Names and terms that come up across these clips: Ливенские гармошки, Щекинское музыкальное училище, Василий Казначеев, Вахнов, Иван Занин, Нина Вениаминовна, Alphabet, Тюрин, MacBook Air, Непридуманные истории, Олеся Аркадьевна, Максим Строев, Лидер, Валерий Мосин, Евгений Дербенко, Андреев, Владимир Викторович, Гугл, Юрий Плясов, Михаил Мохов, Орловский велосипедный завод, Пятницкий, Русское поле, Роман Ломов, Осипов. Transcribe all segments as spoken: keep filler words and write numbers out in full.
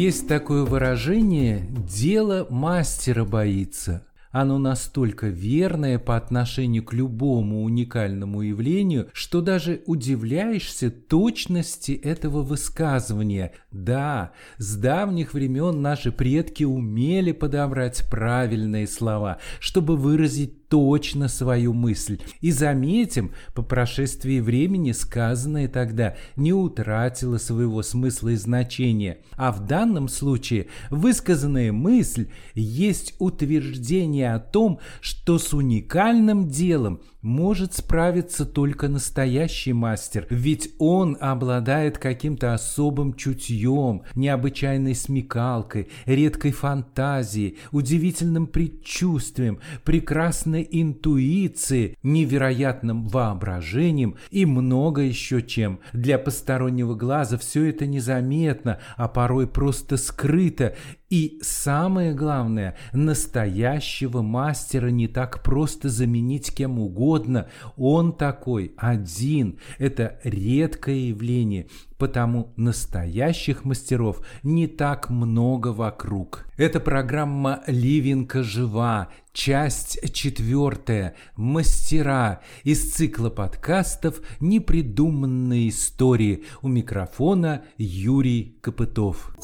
Есть такое выражение «дело мастера боится». Оно настолько верное по отношению к любому уникальному явлению, что даже удивляешься точности этого высказывания. Да, с давних времен наши предки умели подобрать правильные слова, чтобы выразить точно свою мысль. И заметим, по прошествии времени сказанное тогда не утратило своего смысла и значения. А в данном случае высказанная мысль есть утверждение о том, что с уникальным делом может справиться только настоящий мастер, ведь он обладает каким-то особым чутьем, необычайной смекалкой, редкой фантазией, удивительным предчувствием, прекрасной интуиции, невероятным воображением и много еще чем. Для постороннего глаза все это незаметно, а порой просто скрыто. И самое главное, настоящего мастера не так просто заменить кем угодно. Он такой один. Это редкое явление, потому настоящих мастеров не так много вокруг. Это программа «Ливенка жива». Часть четвертая. Мастера. Из цикла подкастов «Непридуманные истории». У микрофона Юрий Копытов.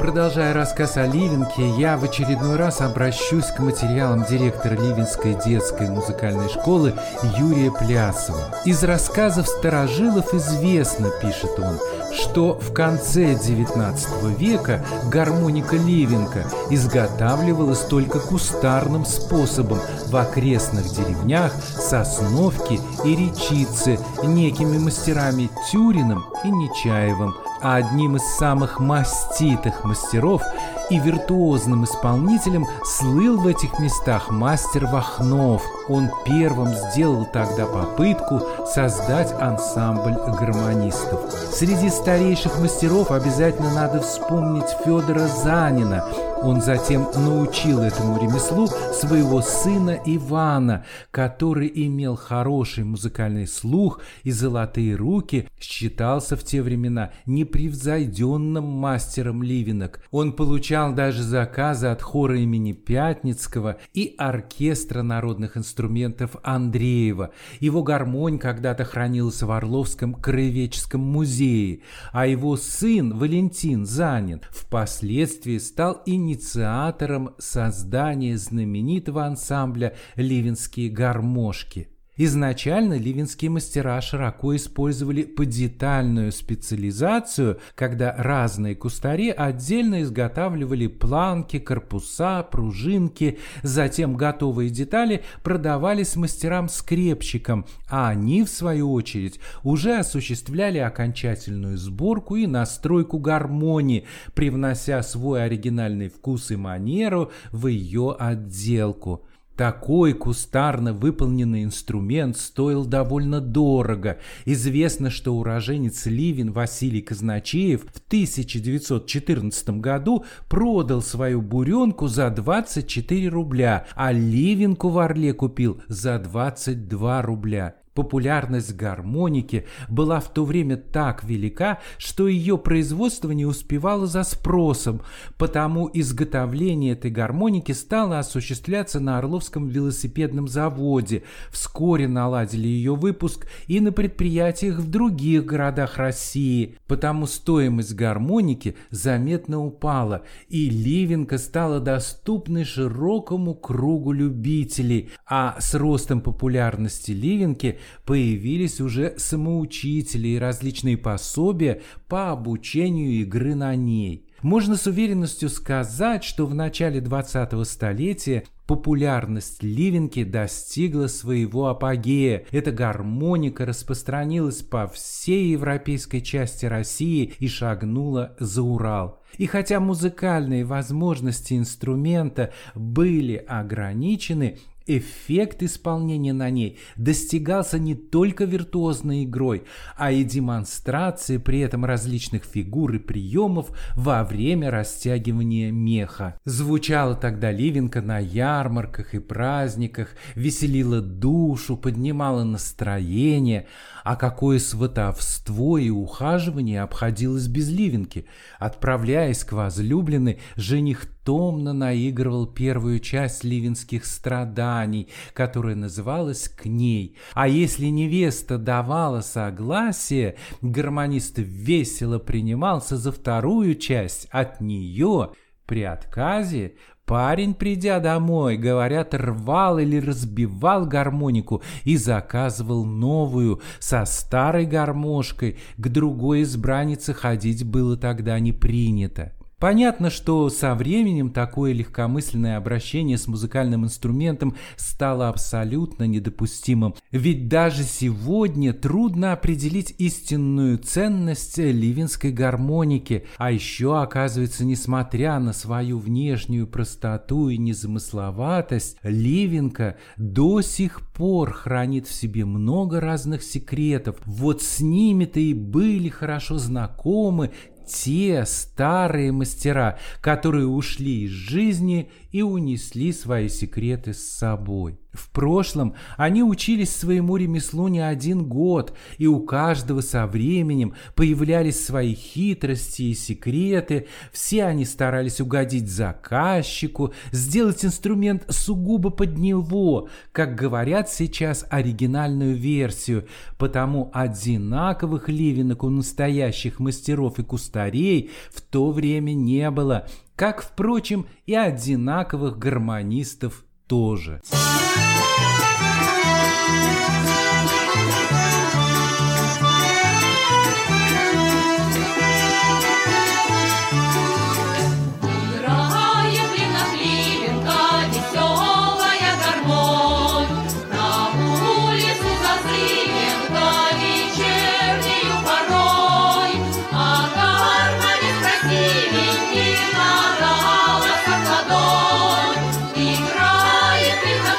Продолжая рассказ о Ливенке, я в очередной раз обращусь к материалам директора Ливенской детской музыкальной школы Юрия Плясова. Из рассказов старожилов известно, пишет он, что в конце девятнадцатого века гармоника Ливенка изготавливалась только кустарным способом в окрестных деревнях Сосновки и Речицы некими мастерами Тюриным и Нечаевым. А одним из самых маститых мастеров и виртуозным исполнителем слыл в этих местах мастер Вахнов. Он первым сделал тогда попытку создать ансамбль гармонистов. Среди старейших мастеров обязательно надо вспомнить Федора Занина. Он затем научил этому ремеслу своего сына Ивана, который имел хороший музыкальный слух и золотые руки, считался в те времена непревзойденным мастером ливенок. Он получал даже заказы от хора имени Пятницкого и оркестра народных инструментов Андреева. Его гармонь когда-то хранилась в Орловском краеведческом музее, а его сын Валентин Занин впоследствии стал инициатором инициатором создания знаменитого ансамбля «Ливенские гармошки». Изначально ливенские мастера широко использовали подетальную специализацию, когда разные кустари отдельно изготавливали планки, корпуса, пружинки, затем готовые детали продавались мастерам-скрепщикам, а они, в свою очередь, уже осуществляли окончательную сборку и настройку гармонии, привнося свой оригинальный вкус и манеру в ее отделку. Такой кустарно выполненный инструмент стоил довольно дорого. Известно, что уроженец Ливен Василий Казначеев в тысяча девятьсот четырнадцатом году продал свою буренку за двадцать четыре рубля, а ливенку в Орле купил за двадцать два рубля. Популярность гармоники была в то время так велика, что ее производство не успевало за спросом, потому изготовление этой гармоники стало осуществляться на Орловском велосипедном заводе. Вскоре наладили ее выпуск и на предприятиях в других городах России, потому стоимость гармоники заметно упала, и ливенка стала доступной широкому кругу любителей, а с ростом популярности ливенки появились уже самоучители и различные пособия по обучению игры на ней. Можно с уверенностью сказать, что в начале двадцатого столетия популярность ливенки достигла своего апогея. Эта гармоника распространилась по всей европейской части России и шагнула за Урал. И хотя музыкальные возможности инструмента были ограничены, Эффект исполнения на ней достигался не только виртуозной игрой, а и демонстрацией при этом различных фигур и приемов во время растягивания меха. Звучала тогда ливенка на ярмарках и праздниках, веселила душу, поднимала настроение. А какое сватовство и ухаживание обходилось без ливенки. Отправляясь к возлюбленной, жених томно наигрывал первую часть ливенских страданий, которая называлась «К ней». А если невеста давала согласие, гармонист весело принимался за вторую часть от нее. При отказе парень, придя домой, говорят, рвал или разбивал гармонику и заказывал новую. Со старой гармошкой к другой избраннице ходить было тогда не принято. Понятно, что со временем такое легкомысленное обращение с музыкальным инструментом стало абсолютно недопустимым. Ведь даже сегодня трудно определить истинную ценность ливенской гармоники. А еще, оказывается, несмотря на свою внешнюю простоту и незамысловатость, ливенка до сих пор хранит в себе много разных секретов. Вот с ними-то и были хорошо знакомы те старые мастера, которые ушли из жизни и унесли свои секреты с собой. В прошлом они учились своему ремеслу не один год, и у каждого со временем появлялись свои хитрости и секреты. Все они старались угодить заказчику, сделать инструмент сугубо под него, как говорят сейчас, оригинальную версию. Потому одинаковых ливенок у настоящих мастеров и кустарей в то время не было, как, впрочем, и одинаковых гармонистов тоже.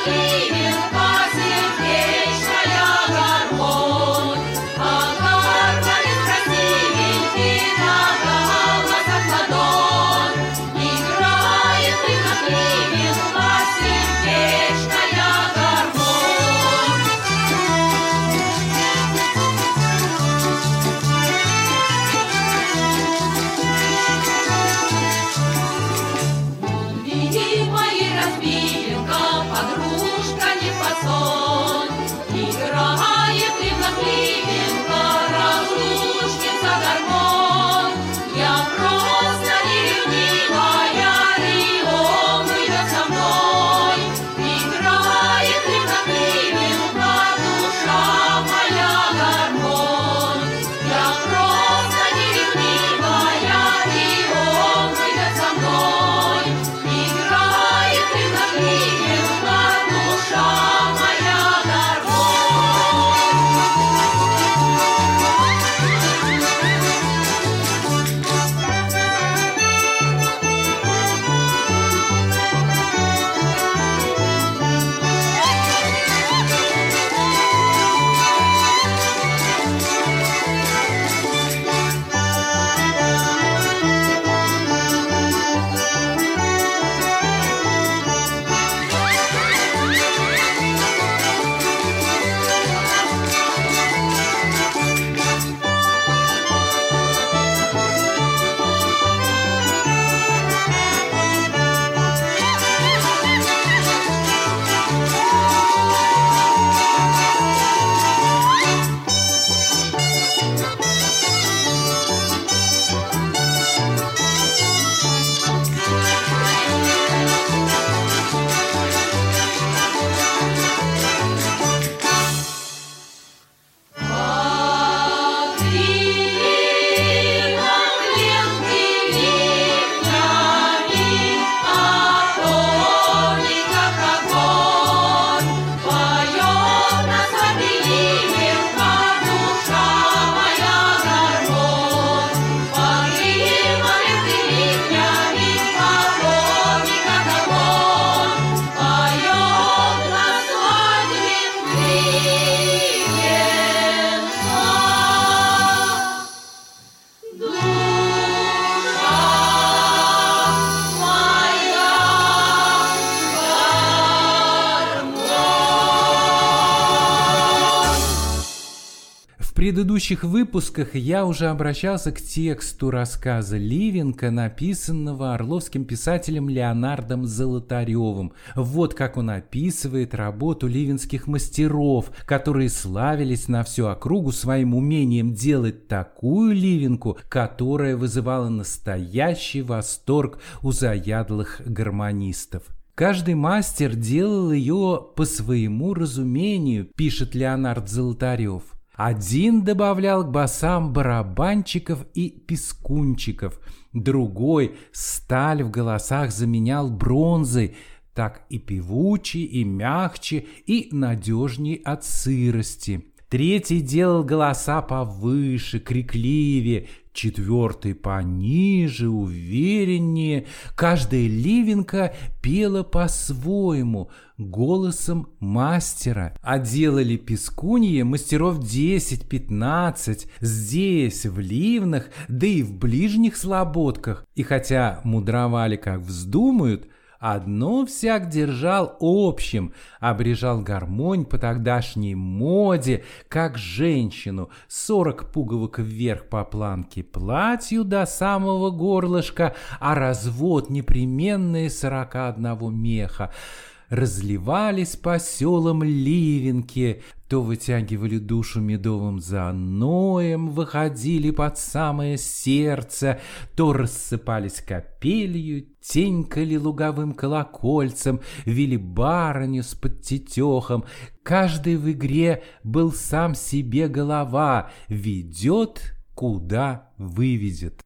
Ливенка предыдущих выпусках я уже обращался к тексту рассказа «Ливенка», написанного орловским писателем Леонардом Золотаревым. Вот как он описывает работу ливенских мастеров, которые славились на всю округу своим умением делать такую ливенку, которая вызывала настоящий восторг у заядлых гармонистов. Каждый мастер делал ее по своему разумению, пишет Леонард Золотарев. Один добавлял к басам барабанчиков и пескунчиков, другой сталь в голосах заменял бронзой, так и певучей, и мягче, и надежней от сырости. Третий делал голоса повыше, крикливее, четвертый пониже, увереннее. Каждая ливенка пела по-своему, голосом мастера. А делали пескуньи мастеров десять-пятнадцать здесь, в Ливнах, да и в ближних слободках. И хотя мудровали, как вздумают, одно всяк держал общим, обрежал гармонь по тогдашней моде, как женщину, сорок пуговок вверх по планке платью до самого горлышка, а развод непременный сорока одного меха. Разливались по селам ливенки, то вытягивали душу медовым заноем, выходили под самое сердце, то рассыпались капелью, тенькали луговым колокольцем, вели барыню с подтетехом. Каждый в игре был сам себе голова, ведет, куда выведет.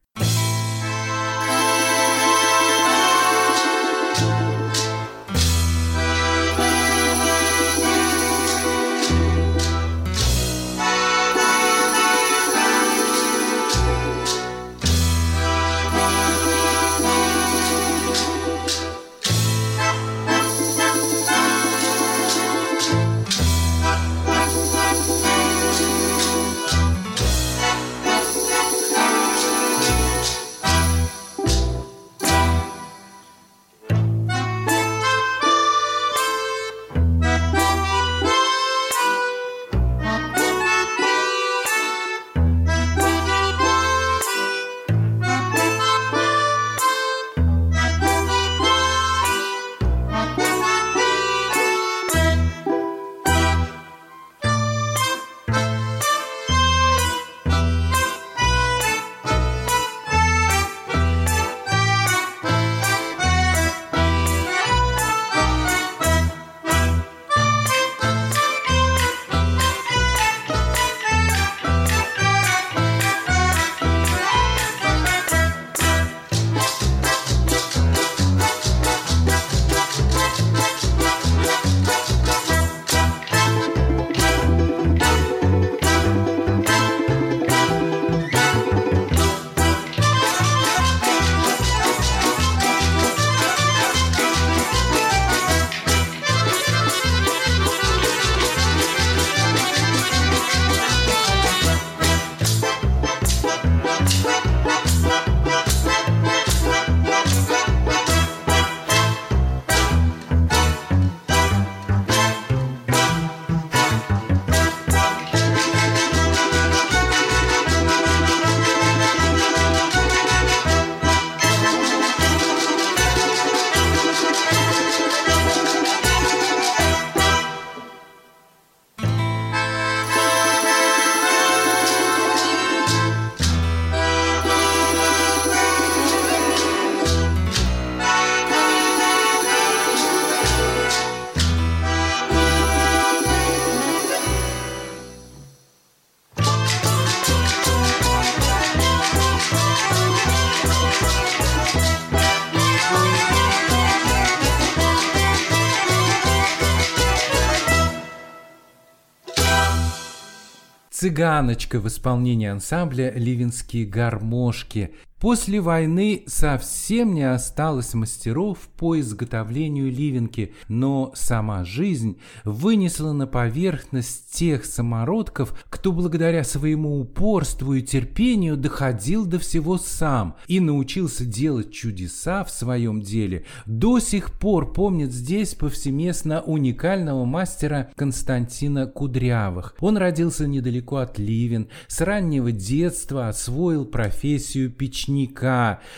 «Цыганочка» в исполнении ансамбля «Ливенские гармошки». После войны совсем не осталось мастеров по изготовлению ливенки, но сама жизнь вынесла на поверхность тех самородков, кто благодаря своему упорству и терпению доходил до всего сам и научился делать чудеса в своем деле. До сих пор помнят здесь повсеместно уникального мастера Константина Кудрявых. Он родился недалеко от Ливен, с раннего детства освоил профессию печника.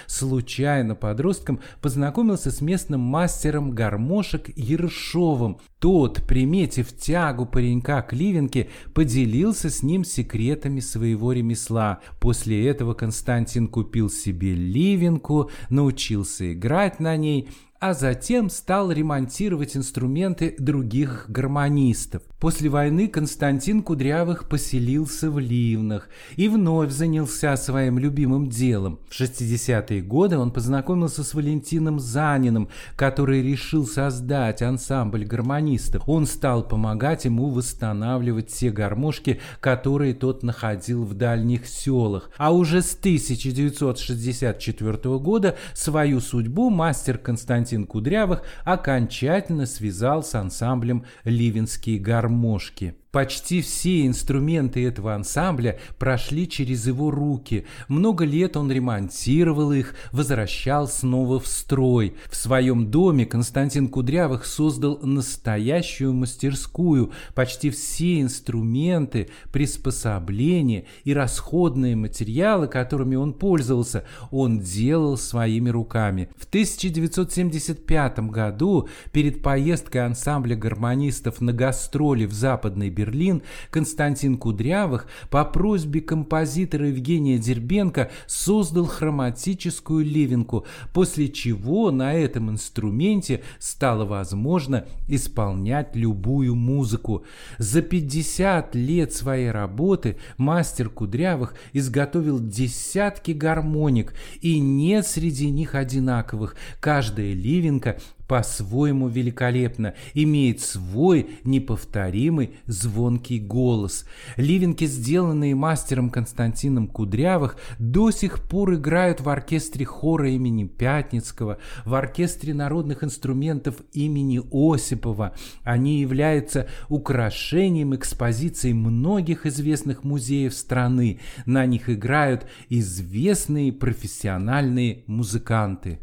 Случайно подростком познакомился с местным мастером гармошек Ершовым. Тот, приметив тягу паренька к ливенке, поделился с ним секретами своего ремесла. После этого Константин купил себе ливенку, научился играть на ней, а затем стал ремонтировать инструменты других гармонистов. После войны Константин Кудрявых поселился в Ливнах и вновь занялся своим любимым делом. В шестидесятые годы он познакомился с Валентином Заниным, который решил создать ансамбль гармонистов. Он стал помогать ему восстанавливать те гармошки, которые тот находил в дальних селах. А уже с тысяча девятьсот шестьдесят четвёртого года свою судьбу мастер Константин Кудрявых окончательно связал с ансамблем «Ливенские гармошки». Почти все инструменты этого ансамбля прошли через его руки. Много лет он ремонтировал их, возвращал снова в строй. В своем доме Константин Кудрявых создал настоящую мастерскую. Почти все инструменты, приспособления и расходные материалы, которыми он пользовался, он делал своими руками. В тысяча девятьсот семьдесят пятом году перед поездкой ансамбля гармонистов на гастроли в Западной Берлин Константин Кудрявых по просьбе композитора Евгения Дербенко создал хроматическую ливенку, после чего на этом инструменте стало возможно исполнять любую музыку. За пятьдесят лет своей работы мастер Кудрявых изготовил десятки гармоник, и нет среди них одинаковых. Каждая ливенка по-своему великолепно, имеет свой неповторимый звонкий голос. Ливенки, сделанные мастером Константином Кудрявых, до сих пор играют в оркестре хора имени Пятницкого, в оркестре народных инструментов имени Осипова. Они являются украшением экспозиций многих известных музеев страны. На них играют известные профессиональные музыканты.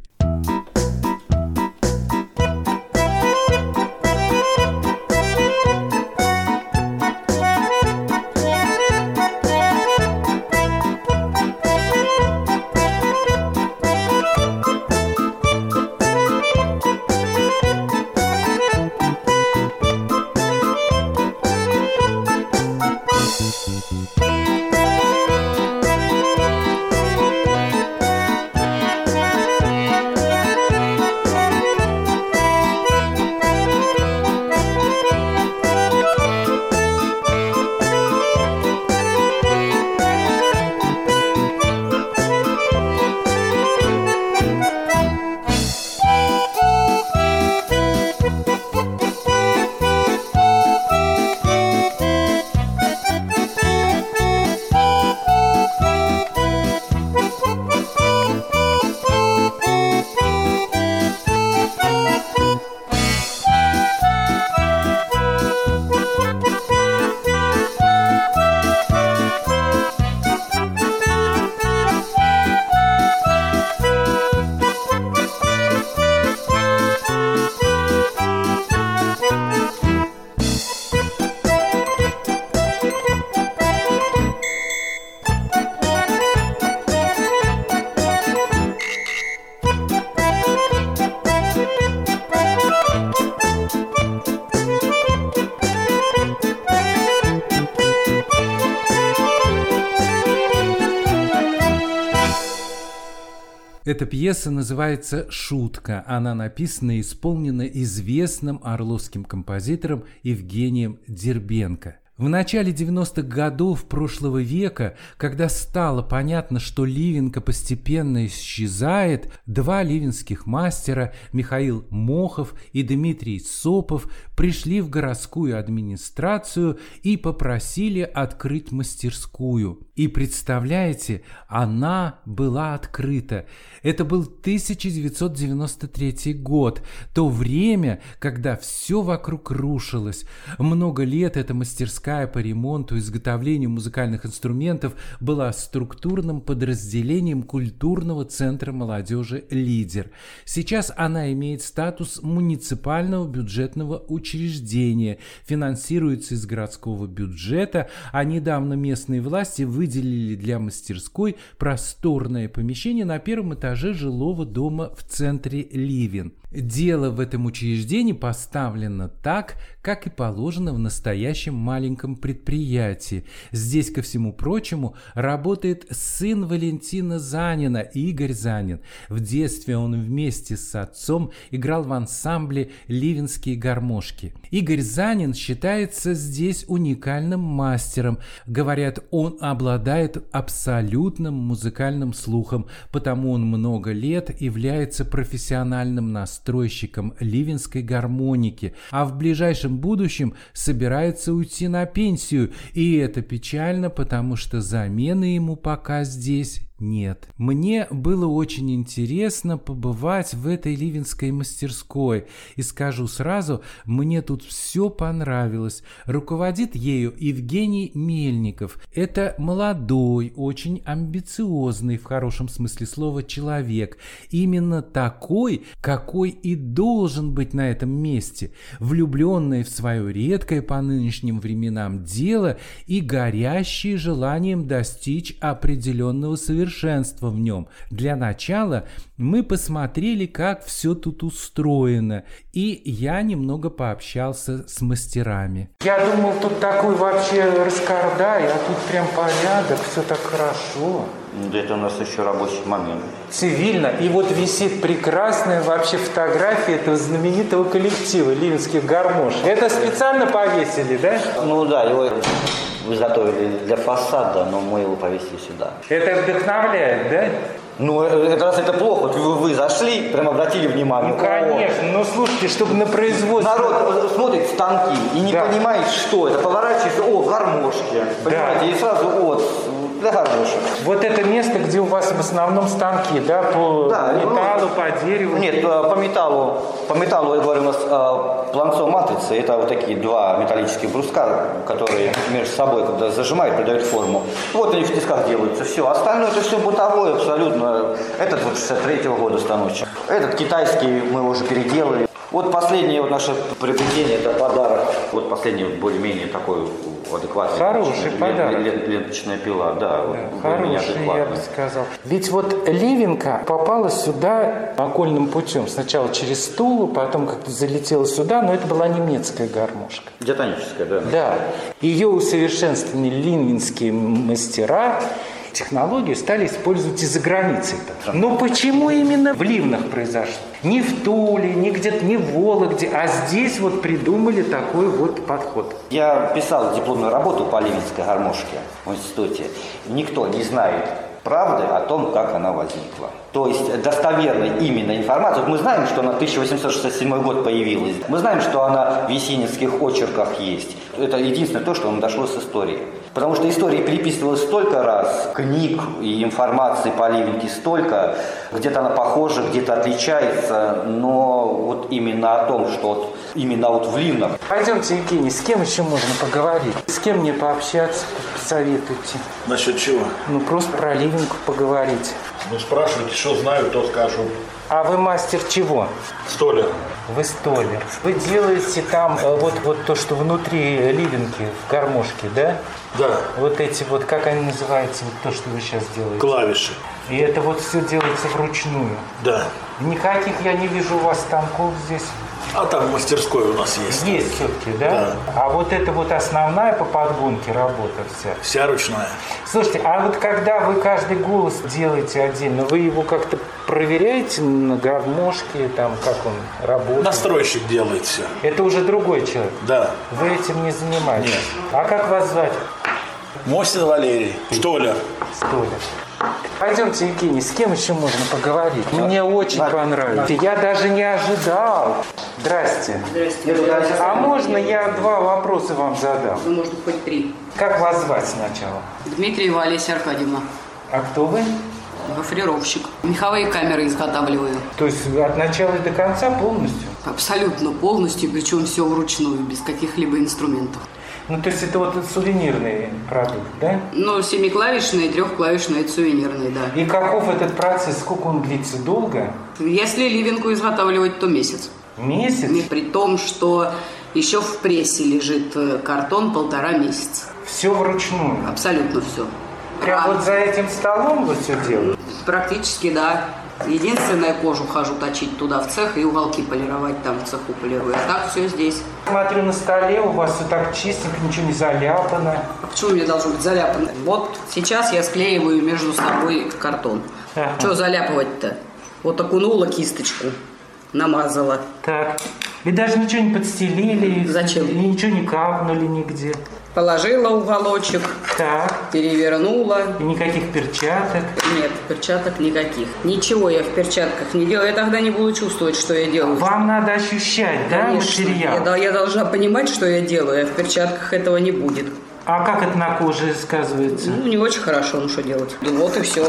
Эта пьеса называется «Шутка». Она написана и исполнена известным орловским композитором Евгением Дербенко. В начале девяностых годов прошлого века, когда стало понятно, что Ливенка постепенно исчезает, два ливенских мастера, Михаил Мохов и Дмитрий Сопов, пришли в городскую администрацию и попросили открыть мастерскую. И представляете, она была открыта. Это был тысяча девятьсот девяносто третий год, то время, когда все вокруг рушилось. Много лет эта мастерская по ремонту и изготовлению музыкальных инструментов была структурным подразделением культурного центра молодежи «Лидер». Сейчас она имеет статус муниципального бюджетного учреждения, финансируется из городского бюджета, а недавно местные власти выделили для мастерской просторное помещение на первом этаже жилого дома в центре Ливен. Дело в этом учреждении поставлено так, как и положено в настоящем маленьком предприятии. Здесь, ко всему прочему, работает сын Валентина Занина, Игорь Занин. В детстве он вместе с отцом играл в ансамбле «Ливенские гармошки». Игорь Занин считается здесь уникальным мастером. Говорят, он обладает абсолютным музыкальным слухом, потому он много лет является профессиональным настройщиком ливенской гармоники, а в ближайшем будущем собирается уйти на пенсию, и это печально, потому что замены ему пока здесь нет. Мне было очень интересно побывать в этой ливенской мастерской, и скажу сразу, мне тут все понравилось. Руководит ею Евгений Мельников. Это молодой, очень амбициозный, в хорошем смысле слова, человек. Именно такой, какой и должен быть на этом месте. Влюбленный в свое редкое по нынешним временам дело и горящий желанием достичь определенного совершенства. Совершенство в нем. Для начала мы посмотрели, как все тут устроено, и я немного пообщался с мастерами. Я думал, тут такой вообще раскардай, а тут прям порядок, все так хорошо. Да это у нас еще рабочий момент. Цивильно. И вот висит прекрасная вообще фотография этого знаменитого коллектива ливенских гармошек. Это специально повесили, да? Ну да, его изготовили для фасада, но мы его повесили сюда. Это вдохновляет, да? Ну, это раз это плохо. Вот вы, вы зашли, прям обратили внимание. Ну, конечно. О, ну, слушайте, чтобы на производстве... Народ смотрит станки и не да. понимает, что это. Поворачивается, о, гармошки. Понимаете, да. И сразу, о, да, гармошек. Вот это место, где у вас в основном станки, да? По да, металлу, ну, по дереву? Нет, по металлу. По металлу, я говорю, у нас а, планцо матрицы. Это вот такие два металлических бруска, которые между собой, когда зажимают, придают форму. Вот они в тисках делаются. Все. Остальное это все бытовое абсолютно. Этот вот шестьдесят третьего года станочек. Этот китайский мы уже переделали. Вот последнее вот наше приобретение, это подарок. Вот последний более-менее такой адекватный. Хороший лент, подарок. Лент, ленточная пила, да. да вот, хороший, я бы сказал. Ведь вот Ливенка попала сюда окольным путем. Сначала через Стулу, потом как-то залетела сюда, но это была немецкая гармошка. Диатоническая, да. Да. Ее усовершенствовали ливенские мастера. Технологию стали использовать и за границей. Но почему именно в Ливнах произошло? Не в Туле, не где-то, не в Вологде, а здесь вот придумали такой вот подход. Я писал дипломную работу по ливенской гармошке в институте. Никто не знает правды о том, как она возникла. То есть достоверной именно информации. Мы знаем, что она тысяча восемьсот шестьдесят седьмой год появилась. Мы знаем, что она в есенинских очерках есть. Это единственное то, что нам дошло с истории. Потому что история переписывалась столько раз, книг и информации по Ливенке столько, где-то она похожа, где-то отличается, но вот именно о том, что вот именно вот в Ливнах. Пойдемте, Евгений, с кем еще можно поговорить? С кем мне пообщаться, посоветуйте? Насчет чего? Ну, просто про Ливенку поговорить. Ну, спрашивайте, что знаю, то скажу. А вы мастер чего? Столер. Вы столер. Вы делаете там вот, вот то, что внутри Ливенки, в гармошке, да? Да. Вот эти вот, как они называются, вот то, что вы сейчас делаете? Клавиши. И это вот все делается вручную? Да. Никаких я не вижу у вас станков здесь? А там в мастерской у нас есть. Есть все-таки, да? Да. А вот это вот основная по подгонке работа вся? Вся ручная. Слушайте, а вот когда вы каждый голос делаете отдельно, вы его как-то проверяете на гармошке, там, как он работает? Настройщик делает все. Это уже другой человек? Да. Вы этим не занимаетесь? Нет. А как вас звать? Мосин Валерий. Штолер. Штолер. Пойдемте, Евгений, с кем еще можно поговорить? Мне очень Ладно. понравилось. Ладно. Я даже не ожидал. Здрасте. Здрасте. А можно я два вопроса вам задам? Ну, можно хоть три. Как вас звать сначала? Дмитрий Валерьевич Аркадьевна. А кто вы? Гофрировщик. Меховые камеры изготавливаю. То есть от начала до конца полностью? Абсолютно полностью, причем все вручную, без каких-либо инструментов. Ну, то есть это вот сувенирный продукт, да? Ну, семиклавишный, трехклавишный, это сувенирный, да. И каков этот процесс, сколько он длится, долго? Если ливенку изготавливать, то месяц. Месяц? И при том, что еще в прессе лежит картон полтора месяца. Все вручную? Абсолютно все. Прям а... вот за этим столом вы все делаете? Практически, да. Единственное, кожу хожу точить туда в цех и уголки полировать там в цеху полирую. А так все здесь. Смотрю на столе, у вас все так чистенько, ничего не заляпано. А почему мне должно быть заляпано? Вот сейчас я склеиваю между собой картон. Ага. Что заляпывать-то? Вот окунула кисточку, намазала. Так. И даже ничего не подстелили. Зачем? И ничего не капнули нигде. Положила уголочек, так. Перевернула. И никаких перчаток? Нет, перчаток никаких. Ничего я в перчатках не делаю. Я тогда не буду чувствовать, что я делаю. Вам надо ощущать, да, конечно, материал? Я, я должна понимать, что я делаю, а в перчатках этого не будет. А как это на коже сказывается? Ну, не очень хорошо, ну что делать? Ну, вот и все.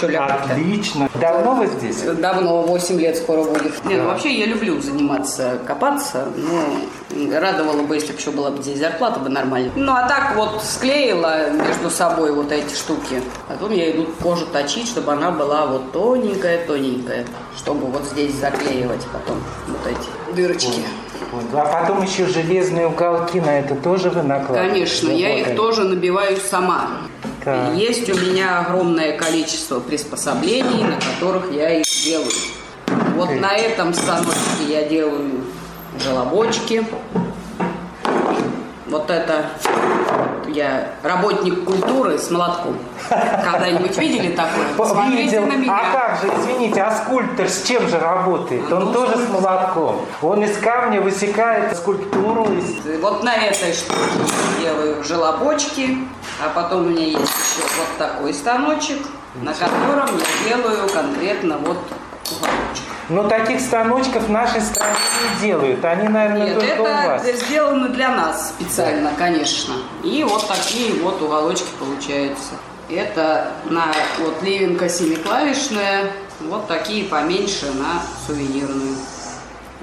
Чуляк-то. Отлично. Давно вы здесь? Давно, восемь лет скоро будет. Да. Нет, ну, вообще я люблю заниматься, копаться. Ну, радовало бы, если бы еще была бы здесь зарплата бы нормальная. Ну, а так вот склеила между собой вот эти штуки. Потом я иду кожу точить, чтобы она была вот тоненькая-тоненькая. Чтобы вот здесь заклеивать потом вот эти дырочки. А потом еще железные уголки на это тоже вы накладываете? Конечно, я их тоже набиваю сама. Так. Есть у меня огромное количество приспособлений, на которых я их делаю. Вот так. На этом станочке я делаю желобочки. Вот это я работник культуры с молотком. Когда-нибудь видели такое? Посмотрите на меня. А как же, извините, а скульптор с чем же работает? Он ну, тоже с молотком. Он из камня высекает скульптуру. Из... Вот на этой штуке я делаю желобочки. А потом у меня есть еще вот такой станочек, на котором я делаю конкретно вот уголочек. Но таких станочков в нашей стране не делают. Они, наверное, нет, только у вас. Нет, это сделано для нас специально, конечно. И вот такие вот уголочки получаются. Это на вот ливенка семиклавишная, вот такие поменьше на сувенирные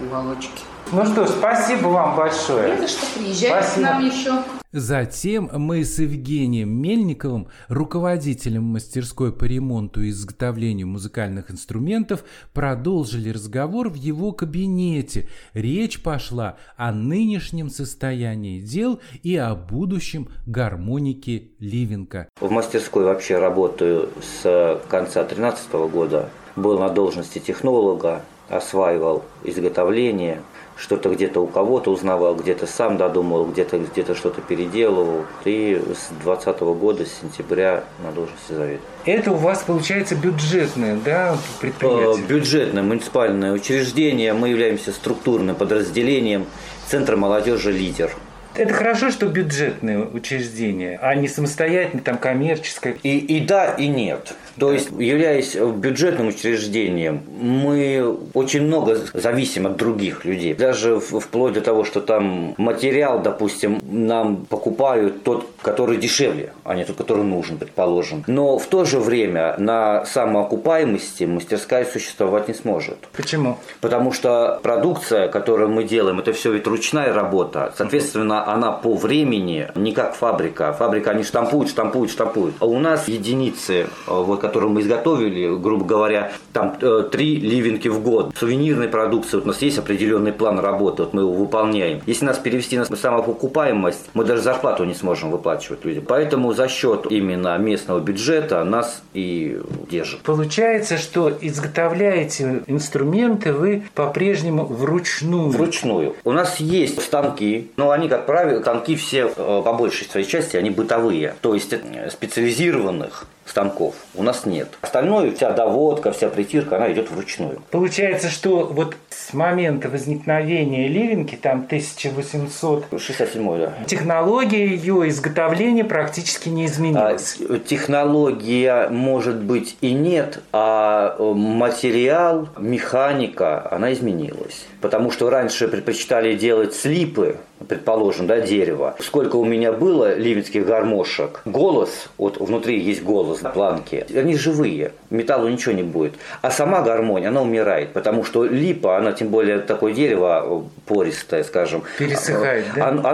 уголочки. Ну что, спасибо вам большое. Это что, приезжайте спасибо. К нам еще. Затем мы с Евгением Мельниковым, руководителем мастерской по ремонту и изготовлению музыкальных инструментов, продолжили разговор в его кабинете. Речь пошла о нынешнем состоянии дел и о будущем гармоники Ливенка. В мастерской вообще работаю с конца две тысячи тринадцатого года. Был на должности технолога, осваивал изготовление. Что-то где-то у кого-то узнавал, где-то сам додумывал, где-то где-то что-то переделывал. И с двадцатого года, с сентября, на должности заведующего. Это у вас, получается, бюджетное, да, предприятие? Бюджетное, муниципальное учреждение. Мы являемся структурным подразделением Центра молодежи «Лидер». Это хорошо, что бюджетное учреждение, а не самостоятельное, там, коммерческое. И, и да, и нет. То есть, являясь бюджетным учреждением, мы очень много зависим от других людей. Даже вплоть до того, что там материал, допустим, нам покупают тот, который дешевле, а не тот, который нужен, предположим. Но в то же время на самоокупаемости мастерская существовать не сможет. Почему? Потому что продукция, которую мы делаем, это все ведь ручная работа. Соответственно, она по времени не как фабрика. Фабрика, они штампуют, штампуют, штампуют. А у нас единицы, вот, которые мы изготовили, грубо говоря, там три ливенки в год. Сувенирной продукции вот у нас есть определенный план работы, вот мы его выполняем. Если нас перевести на самоокупаемость, мы даже зарплату не сможем выплачивать людям. Поэтому за счет именно местного бюджета нас и держит. Получается, что изготовляете инструменты вы по-прежнему вручную? Вручную. У нас есть станки, но они, как правило, станки все, по большей своей части, они бытовые, то есть специализированных станков у нас нет. Остальное, вся доводка, вся притирка, она идет вручную. Получается, что вот с момента возникновения ливенки, там тысяча восемьсот шестьдесят седьмой, да. Технология ее изготовления практически не изменилась. А, технология, может быть, и нет, а материал, механика, она изменилась. Потому что раньше предпочитали делать слипы, предположим, да, дерево. Сколько у меня было ливенских гармошек. Голос, вот внутри есть голос на планке. Они живые, металлу ничего не будет. А сама гармония, она умирает, потому что липа, она тем более такое дерево пористое, скажем. Пересыхает, оно, да? Оно,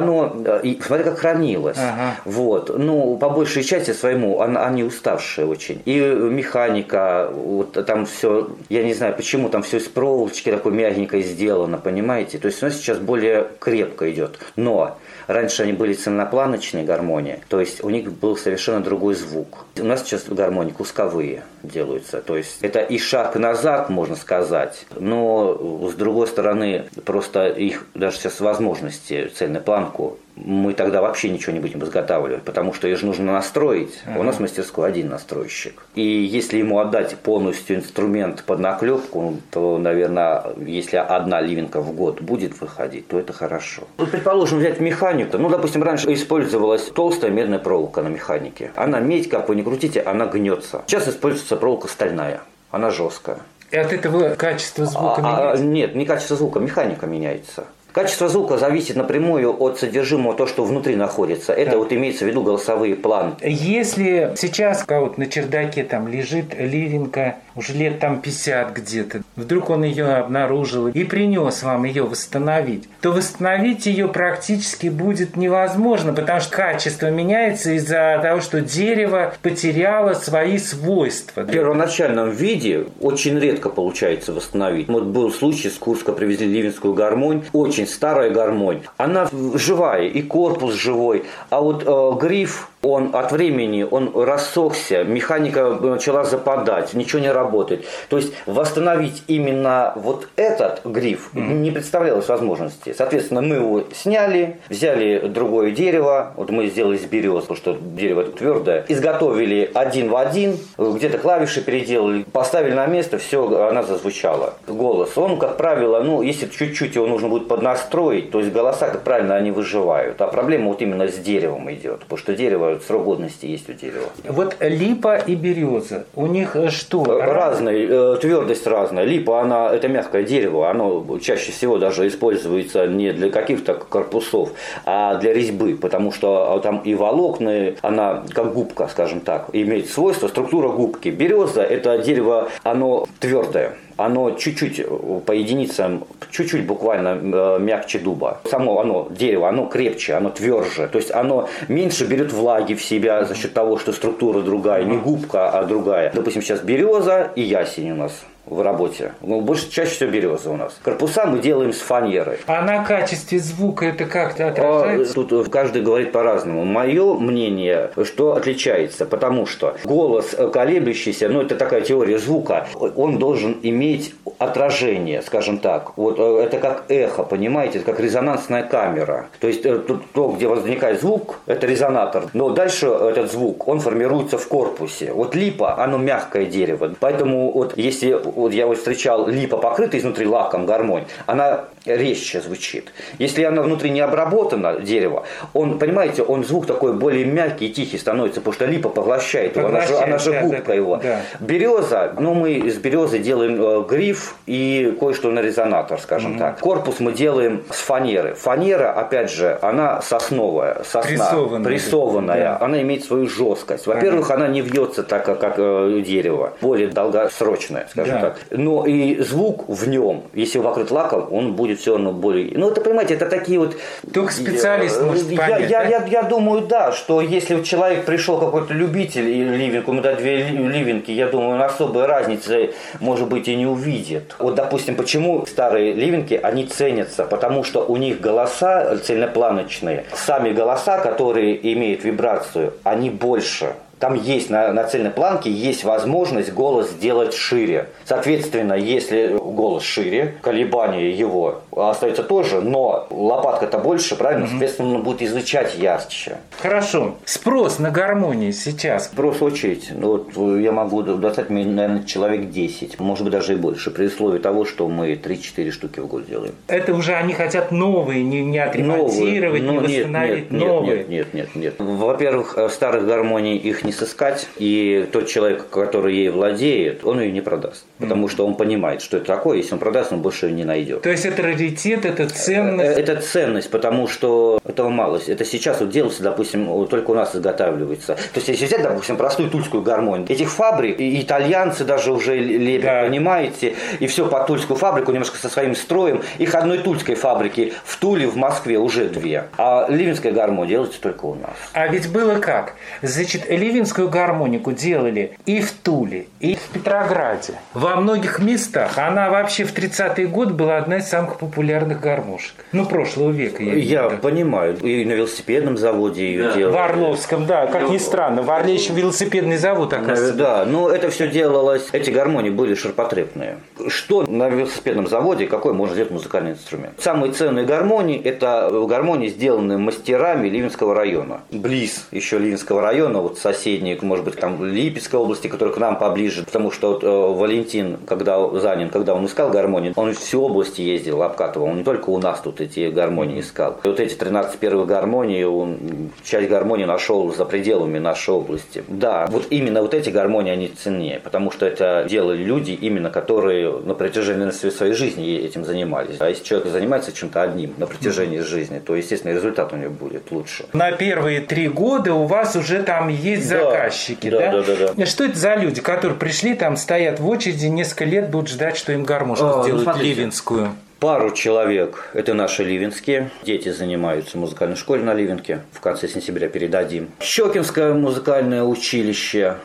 оно и, смотри, как хранилось. Ага. Вот. Ну, по большей части своему, он, они уставшие очень. И механика, вот там все, я не знаю, почему там все из проволочки такой мягенькой сделано, понимаете? То есть у нас сейчас более крепко идет. Но раньше они были цельнопланочные гармонии, то есть у них был совершенно другой звук. У нас сейчас гармонии кусковые делаются, то есть это и шаг назад, можно сказать, но с другой стороны, просто их даже сейчас возможности цельную планку мы тогда вообще ничего не будем изготавливать, потому что ее же нужно настроить. Uh-huh. У нас в мастерской один настройщик. И если ему отдать полностью инструмент под наклепку, то, наверное, если одна ливенка в год будет выходить, то это хорошо. Вот, предположим, взять механику. Ну, допустим, раньше использовалась толстая медная проволока на механике. Она медь, как вы ни крутите, она гнется. Сейчас используется проволока стальная. Она жесткая. И от этого качество звука а, меняется? Нет, не качество звука, механика меняется. Качество звука зависит напрямую от содержимого, то, что внутри находится. Это да. Вот имеется в виду голосовые планки. Если сейчас кого-то на чердаке там лежит ливенка, уже лет там пятьдесят где-то, вдруг он ее обнаружил и принес вам ее восстановить, то восстановить ее практически будет невозможно, потому что качество меняется из-за того, что дерево потеряло свои свойства. В первоначальном виде очень редко получается восстановить. Вот был случай, с Курска привезли ливенскую гармонь, очень старая гармонь. Она живая, и корпус живой. А вот э, гриф, он от времени, он рассохся, механика начала западать, ничего не работает. То есть восстановить именно вот этот гриф mm-hmm. не представлялось возможности. Соответственно, мы его сняли, взяли другое дерево, вот мы сделали из берез, потому что дерево твердое, изготовили один в один, где-то клавиши переделали, поставили на место, все, она зазвучала. Голос, он, как правило, ну, если чуть-чуть его нужно будет поднажать, настроить, то есть голоса, как правильно, они выживают. А проблема вот именно с деревом идет, потому что дерево, срок годности есть у дерева. Вот липа и береза, у них что? Разная, твердость разная. Липа, она, это мягкое дерево, оно чаще всего даже используется не для каких-то корпусов, а для резьбы, потому что там и волокна, она как губка, скажем так, имеет свойство, структура губки. Береза, это дерево, оно твердое. Оно чуть-чуть по единицам, чуть-чуть буквально мягче дуба. Само оно, дерево, оно крепче, оно тверже. То есть оно меньше берет влаги в себя за счет того, что структура другая, не губка, а другая. Допустим, сейчас береза и ясень у нас в работе. Ну, больше, чаще всего береза у нас. Корпуса мы делаем с фанеры. А на качестве звука это как-то отражается? А, тут каждый говорит по-разному. Мое мнение, что отличается, потому что голос колеблющийся, ну, это такая теория звука, он должен иметь отражение, скажем так. Вот это как эхо, понимаете, это как резонансная камера. То есть то, где возникает звук, это резонатор. Но дальше этот звук, он формируется в корпусе. Вот липа, оно мягкое дерево. Поэтому вот если вот я вот встречал липа, покрытая изнутри лаком гармонь, она резче звучит. Если она внутри не обработана, дерево, он, понимаете, он звук такой более мягкий и тихий становится, потому что липа поглощает, поглощает его, она же, она же губка, да, его. Да. Береза, ну мы из березы делаем э, гриф и кое-что на резонатор, скажем mm-hmm. так. Корпус мы делаем с фанеры. Фанера, опять же, она сосновая, сосна, прессованная, прессованная. Да. Она имеет свою жесткость. Во-первых, mm-hmm. она не вьется так, как э, дерево, более долгосрочная, скажем. Да. так. Но и звук в нем, если покрыт лаком, он будет все равно более... Ну, это, понимаете, это такие вот... Только специалист может понять, я, да? я, я, я думаю, да, что если человек пришел какой-то любитель и ливенку, ну, да, две ливенки, я думаю, особой разницы, может быть, и не увидит. Вот, допустим, почему старые ливенки, они ценятся? Потому что у них голоса цельнопланочные. Сами голоса, которые имеют вибрацию, они больше. Там есть на, на цельной планке есть возможность голос сделать шире. Соответственно, если голос шире, колебание его остается тоже, но лопатка-то больше, правильно? Mm-hmm. Соответственно, он будет звучать ярче. Хорошо. Спрос на гармонии сейчас. Спрос очередь. Ну, вот я могу достать, наверное, человек десять, может быть, даже и больше, при условии того, что мы три-четыре штуки в год делаем. Это уже они хотят новые, не, не отремонтировать, новые. Ну, не нет, восстановить нет, нет, новые. Нет, нет, нет, нет, нет. Во-первых, старых гармоний их не сыскать, и тот человек, который ей владеет, он ее не продаст. Потому что он понимает, что это такое. Если он продаст, он больше ее не найдет. То есть это раритет, это ценность? Это ценность, потому что этого малость. Это сейчас вот делается, допустим, только у нас изготавливается. То есть если взять, допустим, простую тульскую гармонию, этих фабрик, и итальянцы даже уже лепят, да, понимаете, и все по тульскую фабрику, немножко со своим строем. Их одной тульской фабрики в Туле, в Москве уже две. А ливенская гармония делается только у нас. А ведь было как? Значит, ливенская гармонику делали и в Туле, и в Петрограде. Во многих местах. Она вообще в тридцатые годы была одна из самых популярных гармошек. Ну, прошлого века. Я, я понимаю. И на велосипедном заводе ее, да, делали. В Орловском, да. Как ни странно. В Орле еще велосипедный завод, оказывается. Да, но это все делалось. Эти гармонии были ширпотребные. Что на велосипедном заводе, какой можно сделать музыкальный инструмент? Самые ценные гармонии, это гармонии, сделанные мастерами Ливенского района. Близ еще Ливенского района, вот соседи, может быть, там Липецкой области, которая к нам поближе, потому что вот, э, Валентин, когда Занин, когда он искал гармонию, он всю область ездил, обкатывал, он не только у нас тут эти гармонии искал. И вот эти тринадцать первых гармоний, он часть гармонии нашел за пределами нашей области. Да, вот именно вот эти гармонии, они ценнее, потому что это делали люди, именно которые на протяжении своей жизни этим занимались. А если человек занимается чем-то одним на протяжении mm-hmm. жизни, то, естественно, результат у него будет лучше. На первые три года у вас уже там есть за заказчики, да, да? Да, да, да. Что это за люди, которые пришли, там стоят в очереди, несколько лет будут ждать, что им гармошку а, сделают, ну, ливенскую? Пару человек, это наши ливенские, дети занимаются в музыкальной школе на Ливенке, в конце сентября передадим. Щекинское музыкальное училище,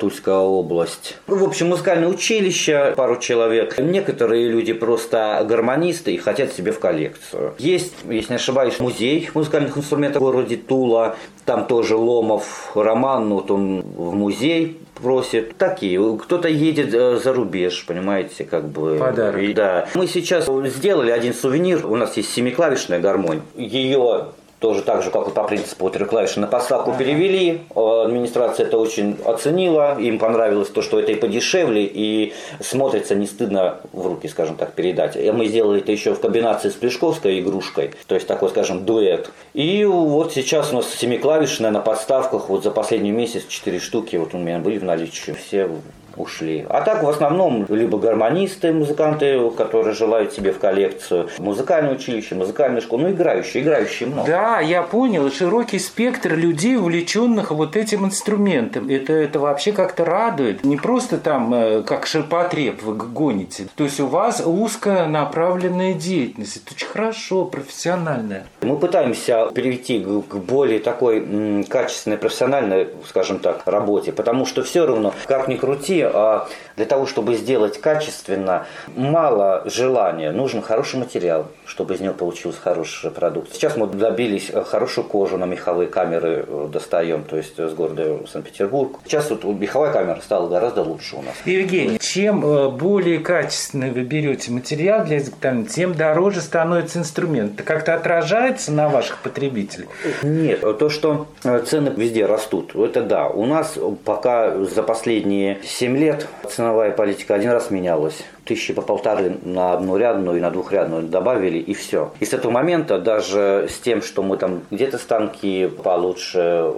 Тульская область. В общем, музыкальное училище, пару человек. Некоторые люди просто гармонисты и хотят себе в коллекцию. Есть, если не ошибаюсь, музей музыкальных инструментов в городе Тула. Там тоже Ломов, Роман, вот он в музей просит. Такие. Кто-то едет за рубеж, понимаете, как бы. Подарок. И, да. Мы сейчас сделали один сувенир. У нас есть семиклавишная гармонь. Ее... Тоже так же, как и по принципу трехклавиши, на поставку перевели. Администрация это очень оценила. Им понравилось то, что это и подешевле, и смотрится не стыдно в руки, скажем так, передать. И мы сделали это еще в комбинации с Плешковской игрушкой. То есть такой, скажем, дуэт. И вот сейчас у нас семиклавишная на подставках. Вот за последний месяц четыре штуки вот у меня были в наличии. Все... ушли. А так в основном либо гармонисты, музыканты, которые желают себе в коллекцию, музыкальное училище, музыкальная школа, ну играющие, играющие много. Да, я понял, широкий спектр людей, увлеченных вот этим инструментом. Это, это вообще как-то радует. Не просто там как ширпотреб вы гоните. То есть у вас узконаправленная деятельность. Это очень хорошо, профессиональная. Мы пытаемся перейти к более такой качественной, профессиональной, скажем так, работе, потому что все равно, как ни крути, а для того, чтобы сделать качественно, мало желания. Нужен хороший материал, чтобы из него получился хороший продукт. Сейчас мы добились хорошую кожу, на меховые камеры достаем, то есть с города Санкт-Петербург. Сейчас вот меховая камера стала гораздо лучше у нас. Евгений, чем более качественный вы берете материал для изготовления, тем дороже становится инструмент. Это как-то отражается на ваших потребителях? Нет. То, что цены везде растут, это да. У нас пока за последние семь лет ценовая политика один раз менялась. Тысячи по полторы на одну рядную и на двухрядную добавили, и все. И с этого момента даже с тем, что мы там где-то станки получше...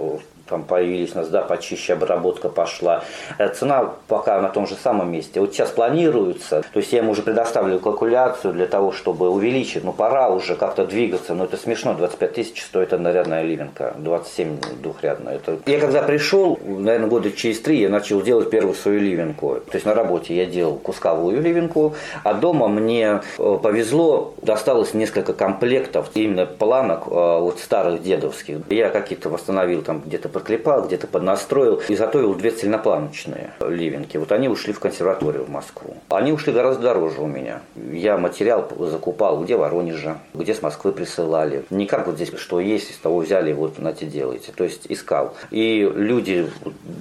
там появились у нас, да, почище обработка пошла. Цена пока на том же самом месте. Вот сейчас планируется, то есть я ему уже предоставлю калькуляцию для того, чтобы увеличить, ну пора уже как-то двигаться, но это смешно, двадцать пять тысяч стоит однорядная ливенка, двадцать семь двухрядная. Это... Я когда пришел, наверное, года через три я начал делать первую свою ливенку. То есть на работе я делал кусковую ливенку, а дома мне повезло, досталось несколько комплектов, именно планок вот старых дедовских. Я какие-то восстановил там где-то подклепал, где-то поднастроил и заготовил две цельнопланочные ливенки. Вот они ушли в консерваторию в Москву. Они ушли гораздо дороже у меня. Я материал закупал где Воронежа, где с Москвы присылали. Не как вот здесь, что есть, из того взяли, вот знаете, делаете. То есть искал. И люди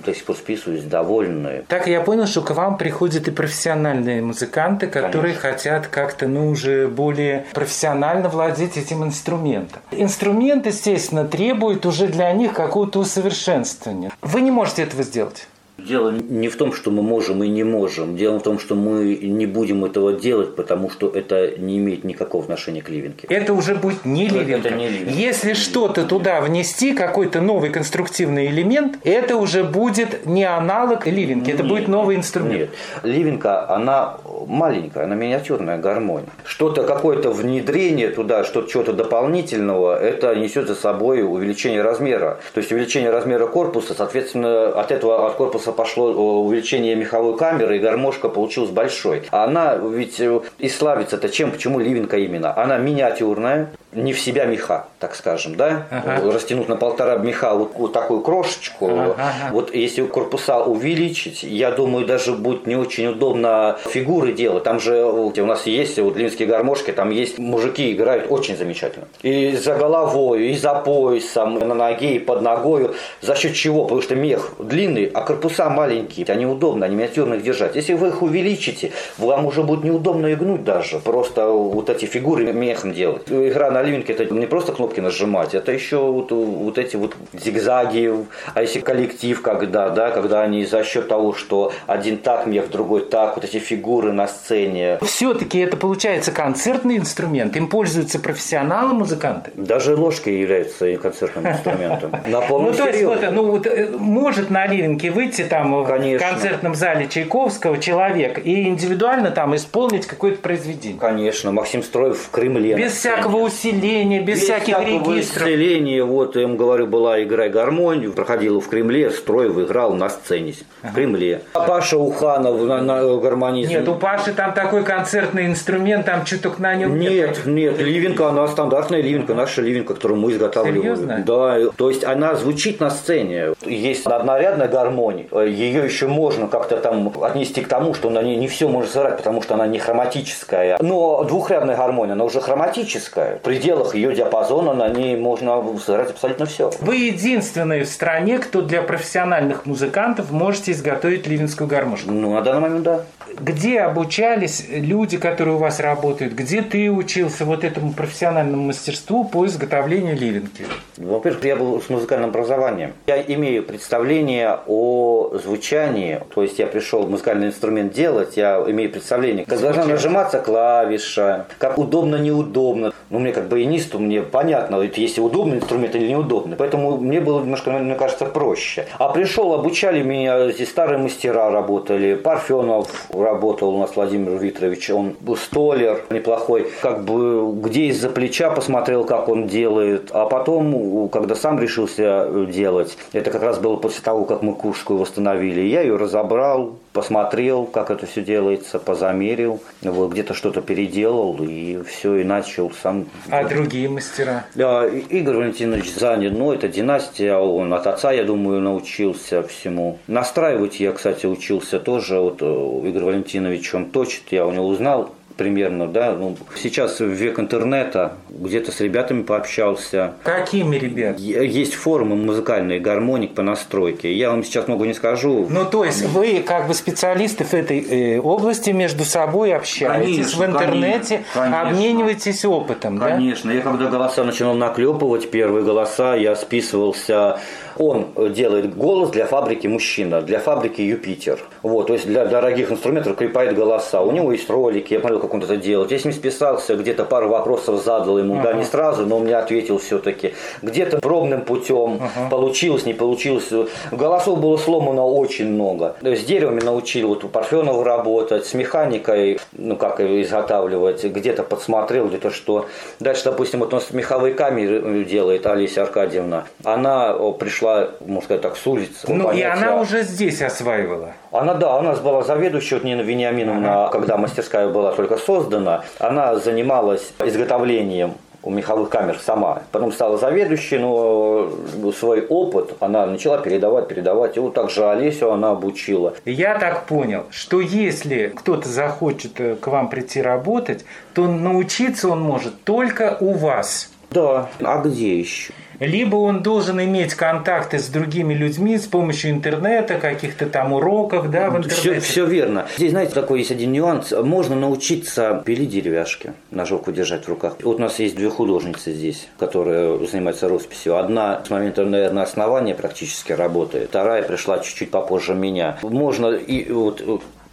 до сих пор списываются, довольны. Так я понял, что к вам приходят и профессиональные музыканты, которые Конечно. хотят как-то, ну, уже более профессионально владеть этим инструментом. Инструмент, естественно, требует уже для них какого-то усовершенствования. Вы не можете этого сделать. Дело не в том, что мы можем и не можем. Дело в том, что мы не будем этого делать, потому что это не имеет никакого отношения к ливенке. Это уже будет не ливенка. Не ливенка. Если что-то туда внести, какой-то новый конструктивный элемент, это уже будет не аналог ливенки, это нет, будет новый инструмент. Нет. Ливенка, она маленькая, она миниатюрная гармония. Что-то, какое-то внедрение туда, что-то, чего-то дополнительного, это несет за собой увеличение размера. То есть увеличение размера корпуса, соответственно, от этого, от корпуса пошло увеличение меховой камеры, и гармошка получилась большой. Она ведь и славится-то чем, почему ливенка именно? Она миниатюрная, не в себя меха, так скажем, да? Ага. Растянуть на полтора меха вот, вот такую крошечку. Ага. Вот если корпуса увеличить, я думаю, даже будет не очень удобно фигуры делать. Там же у нас есть вот ливенские гармошки, там есть мужики играют очень замечательно. И за головой, и за поясом, и на ноге, и под ногою. За счет чего? Потому что мех длинный, а корпуса маленькие, они удобно, они миниатюрно их держать. Если вы их увеличите, вам уже будет неудобно и гнуть даже. Просто вот эти фигуры мехом делать. Игра на ливенке, это не просто кнопки нажимать, это еще вот, вот эти вот зигзаги. А если коллектив, когда, да, когда они за счет того, что один так мех, другой так, вот эти фигуры на сцене. Все-таки это получается концертный инструмент, им пользуются профессионалы, музыканты. Даже ложка является концертным инструментом. На полном серьезе. Ну вот может на ливенке выйти там Конечно. в концертном зале Чайковского человек и индивидуально там исполнить какое-то произведение. Конечно, Максим Строев в Кремле. Без всякого усиления, без, без всяких всякого регистров. Усиления. Вот, я им говорю, была игра гармонию, проходила в Кремле, Строев играл на сцене ага. в Кремле. А Паша Уханов на, на гармонист. Нет, у Паши там такой концертный инструмент, там что-то на нем нет. Нет, нет, ливенка, она стандартная ливенка, наша ливенка, которую мы изготавливаем. Серьезно? Да, то есть она звучит на сцене. Есть однорядная гармония. Ее еще можно как-то там отнести к тому, что на ней не все можно сыграть, потому что она не хроматическая. Но двухрядная гармония, она уже хроматическая. В пределах ее диапазона на ней можно сыграть абсолютно все. Вы единственные в стране, кто для профессиональных музыкантов можете изготовить ливенскую гармошку. Ну, на данный момент, да. Где обучались люди, которые у вас работают? Где ты учился вот этому профессиональному мастерству по изготовлению ливенки? Во-первых, я был с музыкальным образованием. Я имею представление о звучании. То есть я пришел музыкальный инструмент делать, я имею представление, как должна нажиматься клавиша, как удобно-неудобно. Ну, мне как баянисту, мне понятно, если удобный инструмент или неудобный. Поэтому мне было немножко, мне кажется, проще. А пришел, обучали меня, здесь старые мастера работали, Парфенов работал у нас, Владимир Викторович, он столер неплохой, как бы где из-за плеча посмотрел, как он делает, а потом, когда сам решился делать, это как раз было после того, как мы Куршскую восстановили, я ее разобрал, посмотрел, как это все делается, позамерил, вот, где-то что-то переделал, и все, и начал сам. А другие мастера? Да, Игорь Валентинович Занин, ну, это династия, он от отца, я думаю, научился всему. Настраивать я, кстати, учился тоже, вот Игорь Валентинович, он точит, я у него узнал примерно, да, ну, сейчас в век интернета, где-то с ребятами пообщался. Какими ребятами? Есть формы музыкальные, гармоник по настройке, я вам сейчас могу не скажу. Ну, то есть, вы, как бы, специалисты в этой э, области между собой общаетесь, конечно, в интернете, конечно, обмениваетесь опытом, конечно. да? Конечно, я когда голоса начинал наклепывать, первые голоса, я списывался, он делает голос для фабрики «Мужчина», для фабрики «Юпитер», вот, то есть, для дорогих инструментов крепает голоса, у него есть ролики, я смотрел, какому-то делать. Я с ним списался, где-то пару вопросов задал ему, uh-huh. да, не сразу, но он мне ответил все-таки. Где-то пробным путем, uh-huh. получилось, не получилось. Голосов было сломано очень много. С деревами научил вот у Парфенова работать, с механикой, ну как ее изготавливать, где-то подсмотрел, где-то что. Дальше, допустим, вот он с меховиками делает, Олеся Аркадьевна. Она пришла, можно сказать так, с улицы. Ну и она уже здесь осваивала. Она, да, у нас была заведующая, вот Нина Вениаминовна, ага. когда мастерская была только создана, она занималась изготовлением у меховых камер сама. Потом стала заведующей, но свой опыт она начала передавать, передавать. И вот так же Олесю она обучила. Я так понял, что если кто-то захочет к вам прийти работать, то научиться он может только у вас. Да, а где еще? Либо он должен иметь контакты с другими людьми с помощью интернета, каких-то там уроков, да, в интернете. Все, все верно. Здесь, знаете, такой есть один нюанс. Можно научиться пилить деревяшки, ножовку держать в руках. Вот у нас есть две художницы здесь, которые занимаются росписью. Одна с момента, наверное, основания практически работает. Вторая пришла чуть-чуть попозже меня. Можно и вот...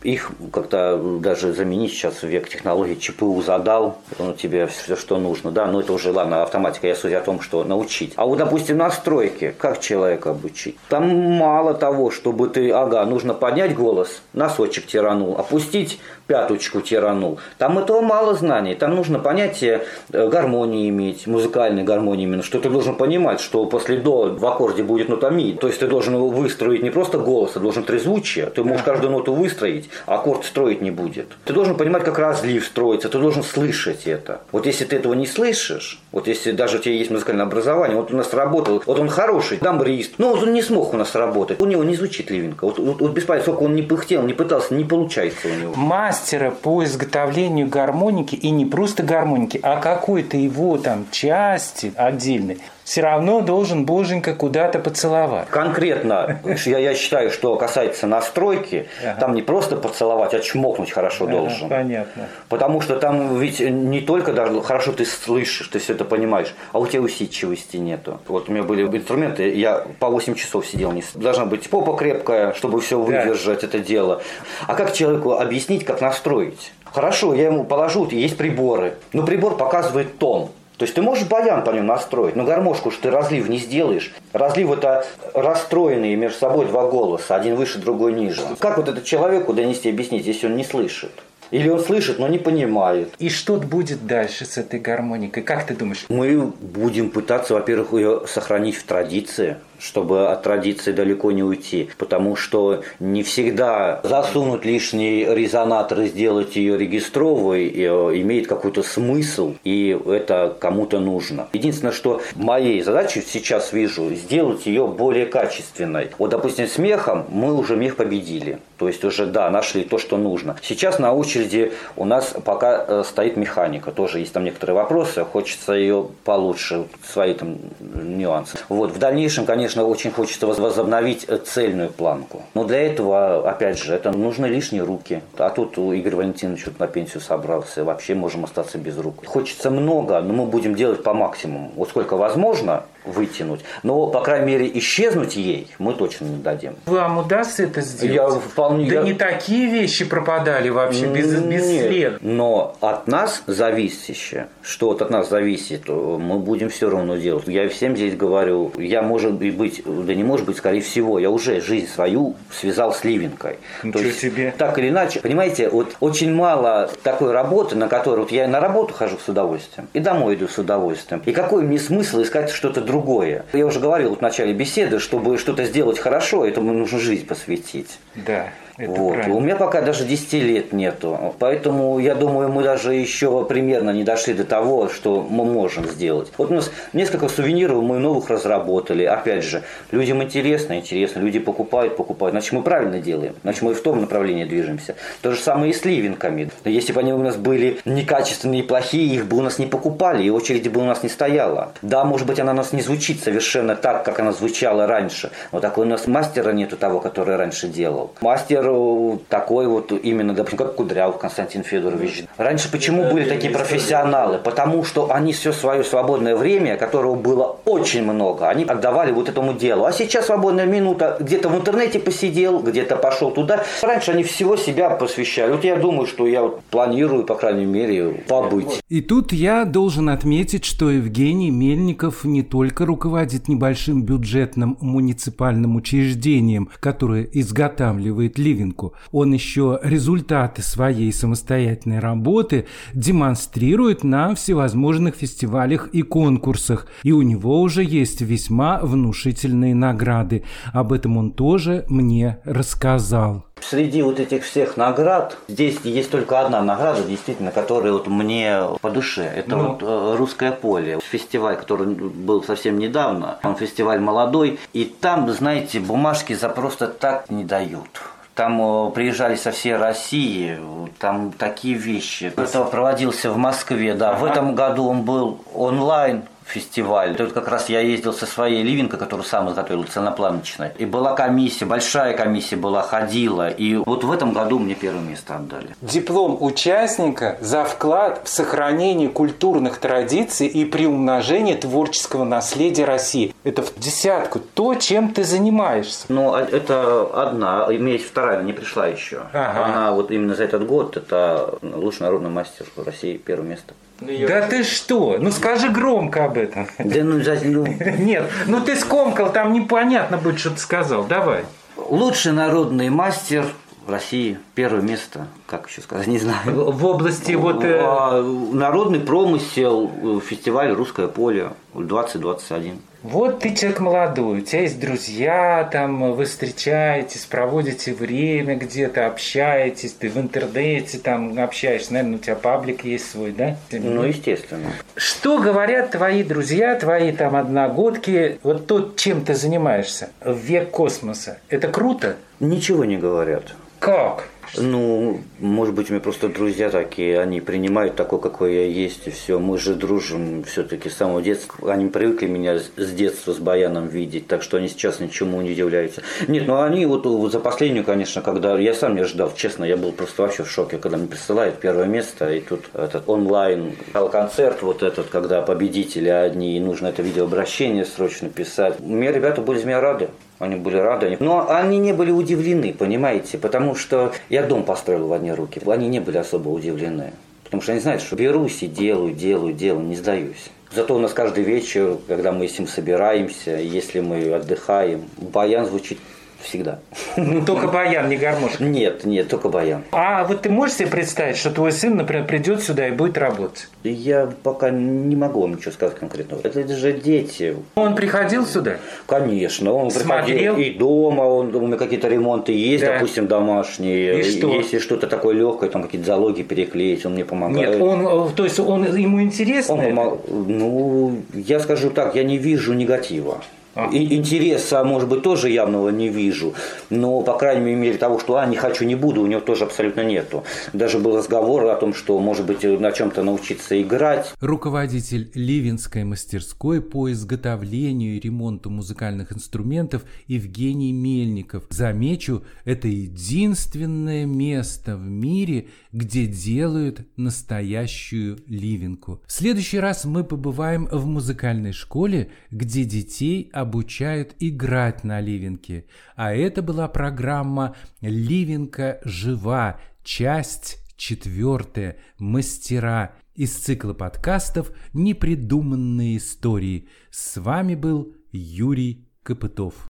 Их как-то даже заменить сейчас в век технологий. ЧПУ задал, он тебе все, что нужно. Да, но это уже, ладно, автоматика. Я судя о том, что научить. А вот, допустим, на стройке, как человека обучить? Там мало того, чтобы ты, ага, нужно поднять голос, носочек тиранул, опустить пяточку тиранул. Там этого мало знаний. Там нужно понятие гармонии иметь, музыкальной гармонии именно. Что ты должен понимать, что после до в аккорде будет нота ми. То есть ты должен выстроить не просто голос, а должен трезвучие. Ты можешь каждую ноту выстроить, аккорд строить не будет. Ты должен понимать, как разлив строится, ты должен слышать это. Вот если ты этого не слышишь, вот если даже у тебя есть музыкальное образование, вот у нас работал, вот он хороший тамбрист, но вот он не смог у нас работать, у него не звучит Ливенка. Вот, вот, вот без понятия, сколько он не пыхтел, не пытался, не получается у него. Мастера по изготовлению гармоники, и не просто гармоники, а какой-то его там части отдельной, все равно должен боженька куда-то поцеловать. Конкретно, я, я считаю, что касается настройки, ага. там не просто поцеловать, а чмокнуть хорошо должен. Ага, понятно. Потому что там ведь не только даже хорошо ты слышишь, ты все это понимаешь, а у тебя усидчивости нету. Вот у меня были инструменты, я по восемь часов сидел. Должна быть попа крепкая, чтобы все выдержать, да. это дело. А как человеку объяснить, как настроить? Хорошо, я ему положу, есть приборы, но прибор показывает тон. То есть ты можешь баян по нему настроить, но гармошку ж ты разлив не сделаешь. Разлив – это расстроенные между собой два голоса, один выше, другой ниже. Как вот это человеку донести, объяснить, если он не слышит? Или он слышит, но не понимает. И что будет дальше с этой гармоникой? Как ты думаешь? Мы будем пытаться, во-первых, ее сохранить в традиции, чтобы от традиции далеко не уйти. Потому что не всегда засунуть лишний резонатор и сделать ее регистровой имеет какой-то смысл, и это кому-то нужно. Единственное, что моей задачей сейчас вижу, сделать ее более качественной. Вот, допустим, с мехом мы уже мех победили. То есть уже, да, нашли то, что нужно. Сейчас на очереди у нас пока стоит механика. Тоже есть там некоторые вопросы, хочется ее получше, свои там нюансы. Вот, в дальнейшем, конечно, Конечно, очень хочется возобновить цельную планку. Но для этого, опять же, это нужны лишние руки. А тут Игорь Валентинович на пенсию собрался. Вообще можем остаться без рук. Хочется много, но мы будем делать по максимуму. Вот сколько возможно вытянуть. Но, по крайней мере, исчезнуть ей мы точно не дадим. Вам удастся это сделать? Я вполне... Да я... не такие вещи пропадали вообще без, без следа. Но от нас зависящее, что вот от нас зависит, мы будем все равно делать. Я всем здесь говорю, я, может быть, да не может быть, скорее всего, я уже жизнь свою связал с Ливенкой. Ничего То есть, себе. Так или иначе, понимаете, вот очень мало такой работы, на которую вот я на работу хожу с удовольствием, и домой иду с удовольствием. И какой мне смысл искать что-то другое? Другое. Я уже говорил вот в начале беседы, чтобы что-то сделать хорошо, этому нужно жизнь посвятить. Да. Вот. У меня пока даже десяти лет нету. Поэтому, я думаю, мы даже еще примерно не дошли до того, что мы можем сделать. Вот у нас несколько сувениров мы новых разработали. Опять же, людям интересно, интересно. Люди покупают, покупают. Значит, мы правильно делаем. Значит, мы в том направлении движемся. То же самое и с ливенками. Если бы они у нас были некачественные и плохие, их бы у нас не покупали, и очереди бы у нас не стояла. Да, может быть, она у нас не звучит совершенно так, как она звучала раньше. Но такой у нас мастера нету того, который раньше делал. Мастер композитор такой вот именно, допустим, как Кудрявых Константин Федорович. Раньше почему были такие профессионалы? Потому что они все свое свободное время, которого было очень много, они отдавали вот этому делу. А сейчас свободная минута, где-то в интернете посидел, где-то пошел туда. Раньше они всего себя посвящали. Вот я думаю, что я вот планирую, по крайней мере, побыть. И тут я должен отметить, что Евгений Мельников не только руководит небольшим бюджетным муниципальным учреждением, которое изготавливает Ливенку, он еще результаты своей самостоятельной работы демонстрирует на всевозможных фестивалях и конкурсах, и у него уже есть весьма внушительные награды. Об этом он тоже мне рассказал. Среди вот этих всех наград, здесь есть только одна награда, действительно, которая вот мне по душе. Это ну. вот «Русское поле», фестиваль, который был совсем недавно, он фестиваль молодой, и там, знаете, бумажки за просто так не дают. Там приезжали со всей России, там такие вещи. Это проводился в Москве, да. Ага. В этом году он был онлайн. Фестиваль. Тут как раз я ездил со своей Ливенкой, которую сам изготовил, цельнопланочной. И была комиссия, большая комиссия была, ходила. И вот в этом году мне первое место отдали. Диплом участника за вклад в сохранение культурных традиций и приумножение творческого наследия России. Это в десятку то, чем ты занимаешься. Но это одна. У меня есть вторая, она не пришла еще. Ага. Она вот именно за этот год, это лучший народный мастер России, первое место. Да ты что? Ну скажи громко об этом. Да ну затяну. Нет, ну ты скомкал, там непонятно будет, что ты сказал. Давай. Лучший народный мастер России, первое место, как еще сказать, не знаю. В области вот... Народный промысел, фестиваль «Русское поле» двадцать двадцать один. Вот ты человек молодой, у тебя есть друзья, там вы встречаетесь, проводите время где-то, общаетесь, ты в интернете там общаешься, наверное, у тебя паблик есть свой, да? Ну, естественно. Что говорят твои друзья, твои там одногодки, вот то, чем ты занимаешься, в век космоса, это круто? Ничего не говорят. Как? Ну, может быть, у меня просто друзья такие, они принимают такое, какое я есть, и все. Мы же дружим все-таки с самого детства. Они привыкли меня с детства с баяном видеть, так что они сейчас ничему не удивляются. Нет, ну они вот, вот за последнюю, конечно, когда я сам не ожидал, честно, я был просто вообще в шоке, когда мне присылают первое место, и тут этот онлайн-концерт вот этот, когда победители одни, и нужно это видеообращение срочно писать. У меня ребята были из меня рады. Они были рады, но они не были удивлены, понимаете, потому что я дом построил в одни руки. Они не были особо удивлены, потому что они знают, что берусь и делаю, делаю, делаю, не сдаюсь. Зато у нас каждый вечер, когда мы с ним собираемся, если мы отдыхаем, баян звучит всегда. Ну, только баян, не гармошка? Нет, нет, только баян. А вот ты можешь себе представить, что твой сын, например, придет сюда и будет работать? Я пока не могу вам ничего сказать конкретного. Это же дети. Он приходил сюда? Конечно, он Смотрел. Приходил и дома, он, у меня какие-то ремонты есть, да. допустим, домашние. И что? Если что-то такое легкое, там какие-то залоги переклеить, он мне помогает. Нет, он, то есть он, ему интересно? Он помог... Ну, я скажу так, я не вижу негатива. А. Интереса, может быть, тоже явного не вижу, но, по крайней мере, того, что «а, не хочу, не буду», у него тоже абсолютно нету. Даже был разговор о том, что, может быть, на чем-то научиться играть. Руководитель Ливенской мастерской по изготовлению и ремонту музыкальных инструментов Евгений Мельников. Замечу, это единственное место в мире, где делают настоящую ливенку. В следующий раз мы побываем в музыкальной школе, где детей обучают играть на ливенке. А это была программа «Ливенка жива», часть четвертая, «Мастера», из цикла подкастов «Непридуманные истории». С вами был Юрий Копытов.